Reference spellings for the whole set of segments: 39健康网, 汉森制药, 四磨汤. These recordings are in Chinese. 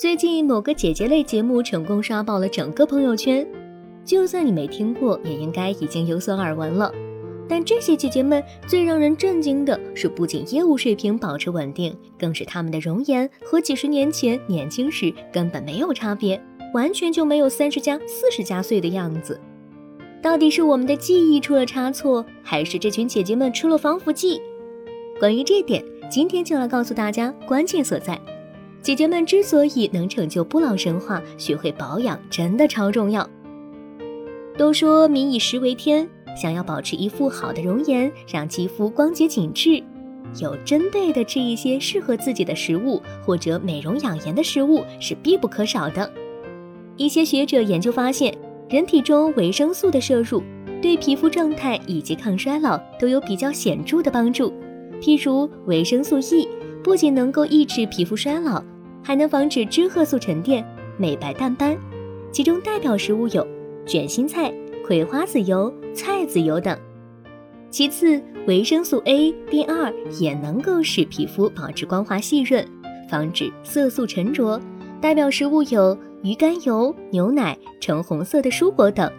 最近某个姐姐类节目成功刷爆了整个朋友圈，就算你没听过，也应该已经有所耳闻了。但这些姐姐们最让人震惊的是，不仅业务水平保持稳定，更是她们的容颜和几十年前年轻时根本没有差别，完全就没有30加40加岁的样子。到底是我们的记忆出了差错，还是这群姐姐们吃了防腐剂？关于这点，今天就来告诉大家关键所在。姐姐们之所以能拯救不老神话，学会保养真的超重要。都说民以食为天，想要保持一副好的容颜，让肌肤光洁紧致，有针对的吃一些适合自己的食物，或者美容养颜的食物是必不可少的。一些学者研究发现，人体中维生素的摄入对皮肤状态以及抗衰老都有比较显著的帮助。譬如维生素 E 不仅能够抑制皮肤衰老，还能防止脂褐素沉淀、美白淡斑。其中代表食物有卷心菜、葵花籽油、菜籽油等。其次，维生素 A、B2 也能够使皮肤保持光滑细润，防止色素沉着。代表食物有鱼肝油、牛奶、橙红色的蔬果等。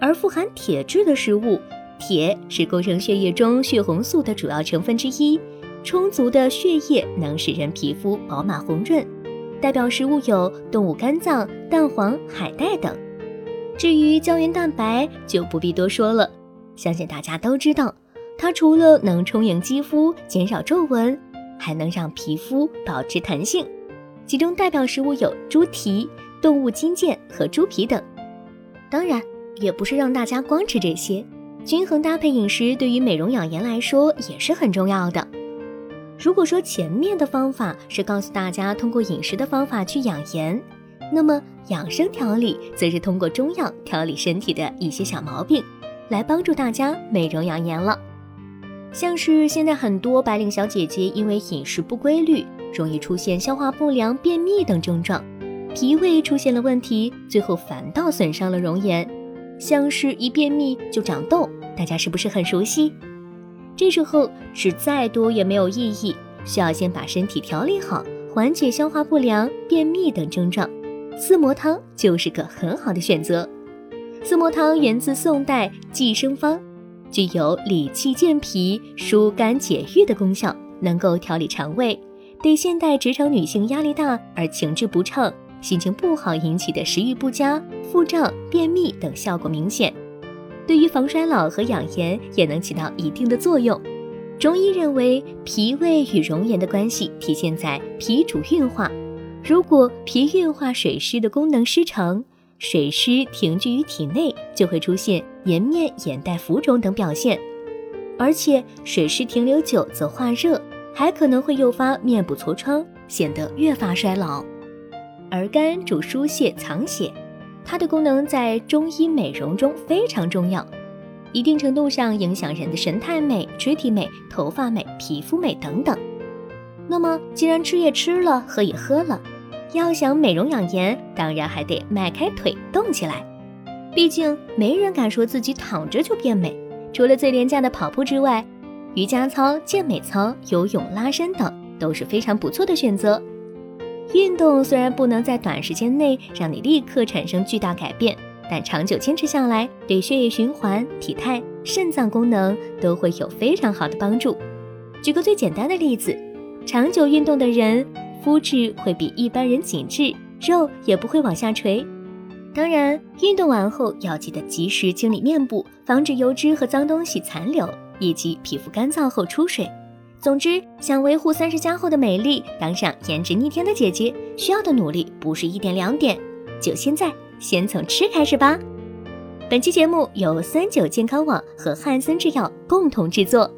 而富含铁质的食物，铁是构成血液中血红素的主要成分之一，充足的血液能使人皮肤饱满红润。代表食物有动物肝脏、蛋黄、海带等。至于胶原蛋白就不必多说了，相信大家都知道，它除了能充盈肌肤、减少皱纹，还能让皮肤保持弹性。其中代表食物有猪蹄、动物筋腱和猪皮等。当然，也不是让大家光吃这些，均衡搭配饮食对于美容养颜来说也是很重要的。如果说前面的方法是告诉大家通过饮食的方法去养颜，那么养生调理则是通过中药调理身体的一些小毛病，来帮助大家美容养颜了。像是现在很多白领小姐姐因为饮食不规律，容易出现消化不良、便秘等症状，脾胃出现了问题，最后反倒损伤了容颜。像是一便秘就长痘，大家是不是很熟悉？这时候吃再多也没有意义，需要先把身体调理好，缓解消化不良、便秘等症状。四磨汤就是个很好的选择。四磨汤源自宋代纪生方，具有理气健脾、疏肝解郁的功效，能够调理肠胃。对现代职场女性压力大而情志不畅、心情不好引起的食欲不佳、腹胀、便秘等效果明显，对于防衰老和养颜也能起到一定的作用。中医认为，脾胃与容颜的关系体现在脾主运化，如果脾运化水湿的功能失常，水湿停聚于体内，就会出现颜面、眼袋浮肿等表现。而且水湿停留久则化热，还可能会诱发面部痤疮，显得越发衰老。而肝主疏泄藏血，它的功能在中医美容中非常重要，一定程度上影响人的神态美、肢体美、头发美、皮肤美等等。那么既然吃也吃了，喝也喝了，要想美容养颜，当然还得迈开腿动起来。毕竟没人敢说自己躺着就变美，除了最廉价的跑步之外，瑜伽操、健美操、游泳、拉伸等都是非常不错的选择。运动虽然不能在短时间内让你立刻产生巨大改变，但长久坚持下来，对血液循环、体态、肾脏功能都会有非常好的帮助。举个最简单的例子，长久运动的人肤质会比一般人紧致，肉也不会往下垂。当然，运动完后要记得及时清理面部，防止油脂和脏东西残留，以及皮肤干燥后出水。总之，想维护30加后的美丽，当上颜值逆天的姐姐，需要的努力不是1点2点，就现在，先从吃开始吧。本期节目由39健康网和汉森制药共同制作。